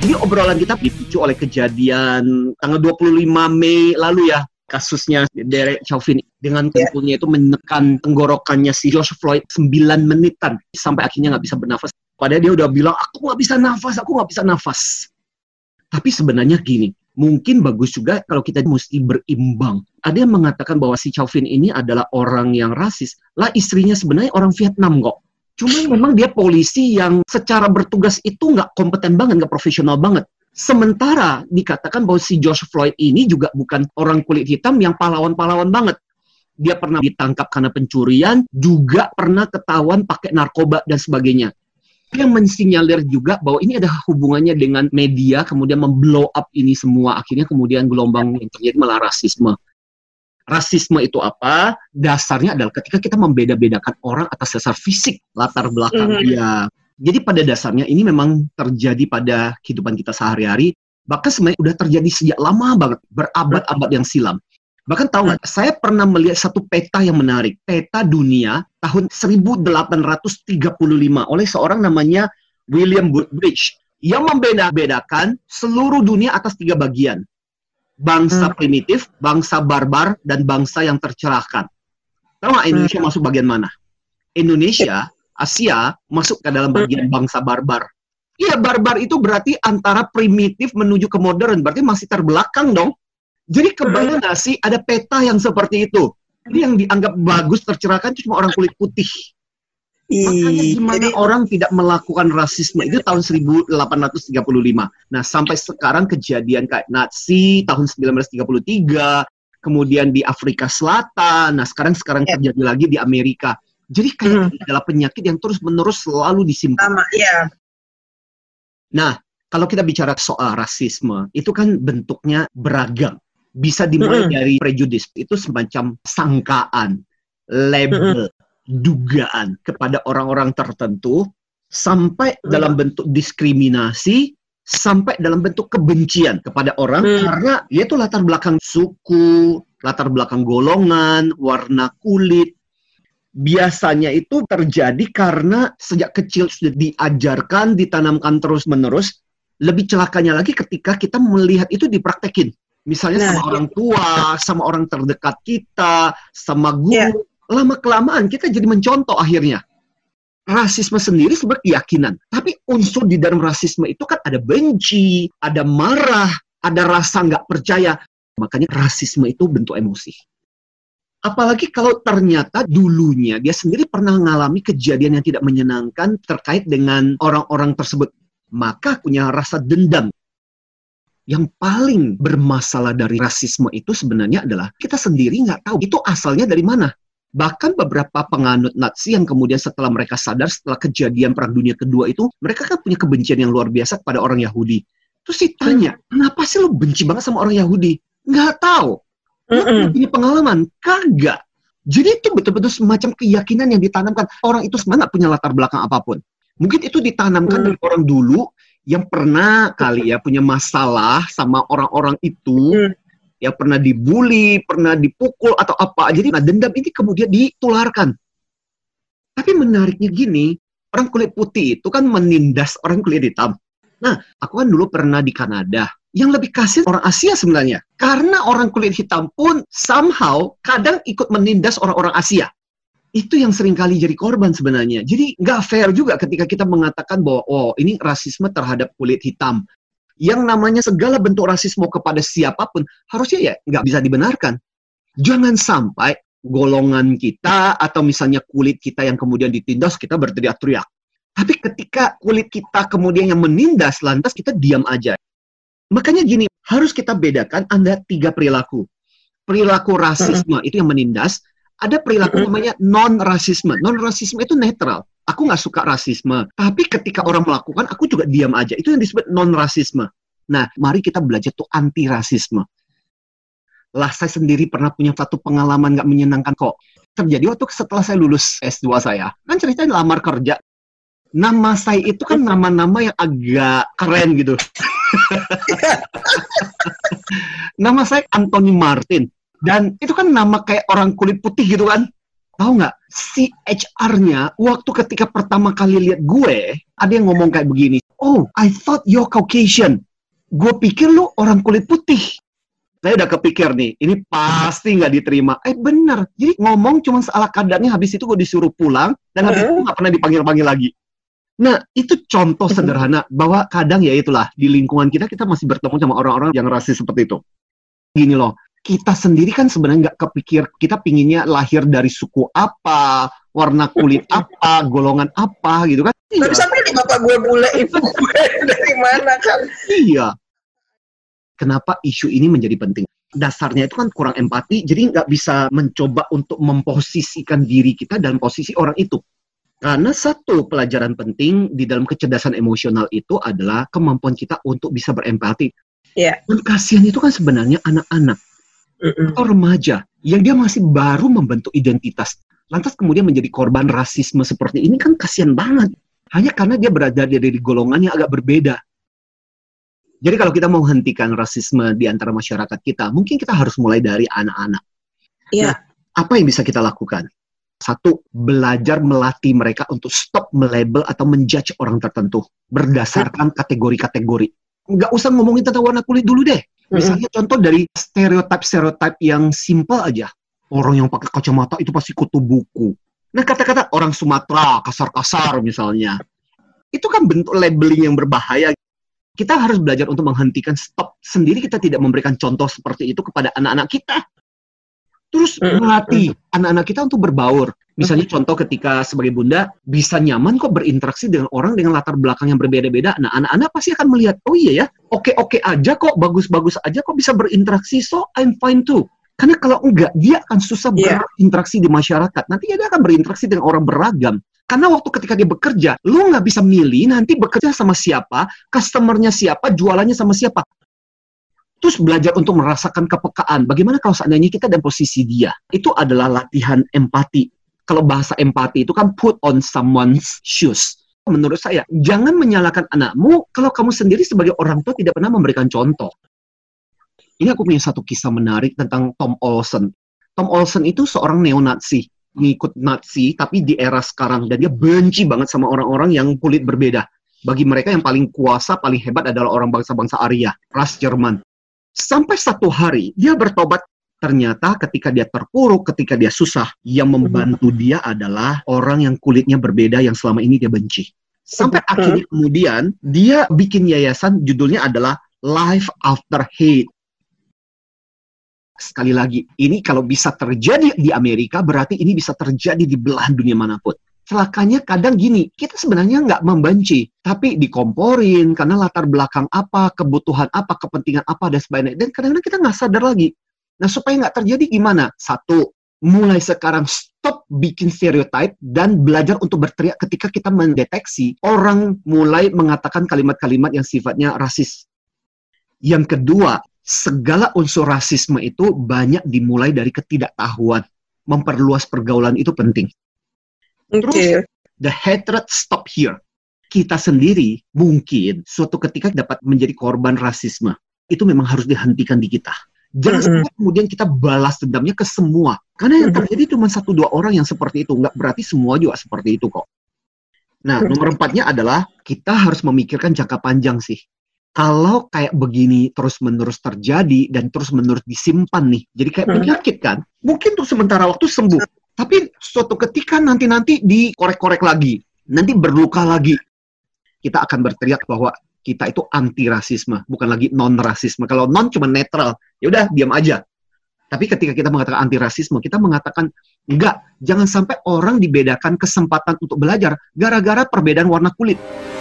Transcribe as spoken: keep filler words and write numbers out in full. Ini obrolan kita dipicu oleh kejadian tanggal dua puluh lima Mei lalu ya, kasusnya Derek Chauvin dengan tentunya itu menekan tenggorokannya si George Floyd sembilan menitan sampai akhirnya nggak bisa bernafas. Padahal dia udah bilang, aku nggak bisa nafas, aku nggak bisa nafas. Tapi sebenarnya gini, mungkin bagus juga kalau kita mesti berimbang. Ada yang mengatakan bahwa si Chauvin ini adalah orang yang rasis. Lah istrinya sebenarnya orang Vietnam kok. Cuma memang dia polisi yang secara bertugas itu nggak kompeten banget, nggak profesional banget. Sementara dikatakan bahwa si George Floyd ini juga bukan orang kulit hitam yang pahlawan-pahlawan banget. Dia pernah ditangkap karena pencurian, juga pernah ketahuan pakai narkoba dan sebagainya. Yang mensinyalir juga bahwa ini ada hubungannya dengan media, kemudian memblow up ini semua. Akhirnya kemudian gelombang yang terjadi malah rasisme. Rasisme itu apa? Dasarnya adalah ketika kita membeda-bedakan orang atas dasar fisik, latar belakang dia. Mm-hmm. Jadi pada dasarnya ini memang terjadi pada kehidupan kita sehari-hari. Bahkan sebenarnya udah terjadi sejak lama banget, berabad-abad yang silam. Bahkan tahu nggak, saya pernah melihat satu peta yang menarik. Peta dunia tahun seribu delapan ratus tiga puluh lima oleh seorang namanya William Woodbridge. Yang membeda-bedakan seluruh dunia atas tiga bagian. Bangsa primitif, bangsa barbar, dan bangsa yang tercerahkan. Tahu nggak Indonesia masuk bagian mana? Indonesia... Asia masuk ke dalam bagian bangsa barbar. Iya, barbar itu berarti antara primitif menuju ke modern. Berarti masih terbelakang dong. Jadi kebayang nggak sih ada peta yang seperti itu? Jadi yang dianggap bagus tercerahkan cuma orang kulit putih. Makanya gimana Jadi, orang tidak melakukan rasisme itu tahun seribu delapan ratus tiga puluh lima. Nah, sampai sekarang kejadian kayak Nazi tahun seribu sembilan ratus tiga puluh tiga, kemudian di Afrika Selatan. Nah, sekarang-sekarang terjadi lagi di Amerika. Jadi kayak hmm. adalah penyakit yang terus-menerus selalu disimpan. Sama, iya. Nah, kalau kita bicara soal rasisme, itu kan bentuknya beragam. Bisa dimulai hmm. dari prejudis, itu semacam sangkaan, label, hmm. dugaan kepada orang-orang tertentu, sampai hmm. dalam bentuk diskriminasi, sampai dalam bentuk kebencian kepada orang, hmm. karena yaitu latar belakang suku, latar belakang golongan, warna kulit. Biasanya itu terjadi karena sejak kecil sudah diajarkan, ditanamkan terus-menerus. Lebih celakanya lagi ketika kita melihat itu dipraktekin. Misalnya nah, sama orang tua, sama orang terdekat kita, sama guru. Yeah. Lama-kelamaan kita jadi mencontoh akhirnya. Rasisme sendiri sebagai keyakinan. Tapi unsur di dalam rasisme itu kan ada benci, ada marah, ada rasa nggak percaya. Makanya rasisme itu bentuk emosi. Apalagi kalau ternyata dulunya dia sendiri pernah mengalami kejadian yang tidak menyenangkan terkait dengan orang-orang tersebut. Maka punya rasa dendam. Yang paling bermasalah dari rasisme itu sebenarnya adalah kita sendiri nggak tahu itu asalnya dari mana. Bahkan beberapa penganut Nazi yang kemudian setelah mereka sadar, setelah kejadian Perang Dunia Kedua itu, mereka kan punya kebencian yang luar biasa kepada orang Yahudi. Terus ditanya, kenapa sih lo benci banget sama orang Yahudi? Nggak tahu. Lu punya pengalaman? Kagak. Jadi itu betul-betul semacam keyakinan yang ditanamkan. Orang itu sebenarnya nggak punya latar belakang apapun. Mungkin itu ditanamkan mm. dari orang dulu yang pernah kali ya punya masalah sama orang-orang itu, mm. yang pernah dibully, pernah dipukul, atau apa. Jadi nah, dendam ini kemudian ditularkan. Tapi menariknya gini, orang kulit putih itu kan menindas orang kulit hitam. Nah, aku kan dulu pernah di Kanada. Yang lebih kasihan orang Asia sebenarnya. Karena orang kulit hitam pun somehow kadang ikut menindas orang-orang Asia. Itu yang seringkali jadi korban sebenarnya. Jadi nggak fair juga ketika kita mengatakan bahwa oh ini rasisme terhadap kulit hitam. Yang namanya segala bentuk rasisme kepada siapapun harusnya ya nggak bisa dibenarkan. Jangan sampai golongan kita atau misalnya kulit kita yang kemudian ditindas kita berteriak-teriak. Tapi ketika kulit kita kemudian yang menindas lantas kita diam aja. Makanya gini, harus kita bedakan ada tiga perilaku. Perilaku rasisme, uh-uh. itu yang menindas. Ada perilaku uh-uh. namanya non-rasisme. Non-rasisme itu netral. Aku nggak suka rasisme. Tapi ketika orang melakukan, aku juga diam aja. Itu yang disebut non-rasisme. Nah, mari kita belajar tuh anti-rasisme. Lah, saya sendiri pernah punya satu pengalaman nggak menyenangkan kok. Terjadi waktu setelah saya lulus S dua saya. Kan ceritanya lamar kerja. Nama saya itu kan nama-nama yang agak keren gitu. Nama saya Anthony Martin. Dan itu kan nama kayak orang kulit putih gitu kan. Tahu nggak? Si H R-nya waktu ketika pertama kali lihat gue, ada yang ngomong kayak begini. oh, I thought you're Caucasian. Gue pikir lu orang kulit putih. Saya udah kepikir nih, ini pasti nggak diterima. Eh bener, jadi ngomong cuma seala kadarnya, habis itu gue disuruh pulang, dan habis itu nggak pernah dipanggil-panggil lagi. Nah, itu contoh sederhana bahwa kadang ya itulah, di lingkungan kita, kita masih bertemu sama orang-orang yang rasis seperti itu. Gini loh, kita sendiri kan sebenarnya nggak kepikir, kita pinginnya lahir dari suku apa, warna kulit apa, golongan apa, gitu kan. Tapi sampai di bapak gue bule, ibu gue dari mana kan? Iya. Kenapa isu ini menjadi penting? Dasarnya itu kan kurang empati, jadi nggak bisa mencoba untuk memposisikan diri kita dalam posisi orang itu. Karena satu pelajaran penting di dalam kecerdasan emosional itu adalah kemampuan kita untuk bisa berempati. Yeah. Dan kasihan itu kan sebenarnya anak-anak mm-mm. atau remaja yang dia masih baru membentuk identitas. Lantas kemudian menjadi korban rasisme seperti ini kan kasihan banget. Hanya karena dia berada dari golongan yang agak berbeda. Jadi kalau kita mau hentikan rasisme di antara masyarakat kita, mungkin kita harus mulai dari anak-anak. Iya. Nah, apa yang bisa kita lakukan? Satu, belajar melatih mereka untuk stop melabel atau menjudge orang tertentu berdasarkan kategori-kategori. Nggak usah ngomongin tentang warna kulit dulu deh. Misalnya mm-hmm. contoh dari stereotip-stereotip yang simple aja. Orang yang pakai kacamata itu pasti kutu buku. Nah, kata-kata orang Sumatera, kasar-kasar misalnya. Itu kan bentuk labeling yang berbahaya. Kita harus belajar untuk menghentikan, stop. Sendiri kita tidak memberikan contoh seperti itu kepada anak-anak kita. Terus melatih anak-anak kita untuk berbaur. Misalnya contoh ketika sebagai bunda, bisa nyaman kok berinteraksi dengan orang dengan latar belakang yang berbeda-beda. Nah, anak-anak pasti akan melihat, oh iya ya, oke-oke aja kok, bagus-bagus aja kok bisa berinteraksi, so I'm fine too. Karena kalau enggak, dia akan susah yeah. berinteraksi di masyarakat. Nanti dia akan berinteraksi dengan orang beragam. Karena waktu ketika dia bekerja, lo nggak bisa milih nanti bekerja sama siapa, customernya siapa, jualannya sama siapa. Terus belajar untuk merasakan kepekaan. Bagaimana kalau seandainya kita dan posisi dia? Itu adalah latihan empati. Kalau bahasa empati itu kan put on someone's shoes. Menurut saya, jangan menyalahkan anakmu kalau kamu sendiri sebagai orang tua tidak pernah memberikan contoh. Ini aku punya satu kisah menarik tentang Tom Olson. Tom Olson itu seorang neo-Nazi. Ngikut Nazi, tapi di era sekarang. Dan dia benci banget sama orang-orang yang kulit berbeda. Bagi mereka yang paling kuasa, paling hebat adalah orang bangsa-bangsa Arya, ras Jerman. Sampai satu hari, dia bertobat. Ternyata ketika dia terpuruk, ketika dia susah, yang membantu dia adalah orang yang kulitnya berbeda, yang selama ini dia benci. Sampai akhirnya kemudian, dia bikin yayasan, judulnya adalah Life After Hate. Sekali lagi, ini kalau bisa terjadi di Amerika, berarti ini bisa terjadi di belahan dunia manapun. Celakanya kadang gini, kita sebenarnya nggak membenci, tapi dikomporin karena latar belakang apa, kebutuhan apa, kepentingan apa, dan sebagainya. Dan kadang-kadang kita nggak sadar lagi. Nah, supaya nggak terjadi gimana? Satu, mulai sekarang stop bikin stereotip dan belajar untuk berteriak ketika kita mendeteksi orang mulai mengatakan kalimat-kalimat yang sifatnya rasis. Yang kedua, segala unsur rasisme itu banyak dimulai dari ketidaktahuan. Memperluas pergaulan itu penting. Terus, okay. the hatred stop here. Kita sendiri mungkin suatu ketika dapat menjadi korban rasisme. Itu memang harus dihentikan di kita. Jangan mm-hmm. sampai kemudian kita balas dendamnya ke semua. Karena yang terjadi cuma satu dua orang yang seperti itu. Nggak berarti semua juga seperti itu kok. Nah, nomor empatnya adalah kita harus memikirkan jangka panjang sih. Kalau kayak begini terus-menerus terjadi dan terus-menerus disimpan nih, jadi kayak penyakit kan, mungkin untuk sementara waktu sembuh, tapi suatu ketika nanti-nanti dikorek-korek lagi, nanti berluka lagi. Kita akan berteriak bahwa kita itu anti-rasisme, bukan lagi non-rasisme. Kalau non cuma netral, yaudah diam aja. Tapi ketika kita mengatakan anti-rasisme, kita mengatakan, enggak, jangan sampai orang dibedakan kesempatan untuk belajar gara-gara perbedaan warna kulit.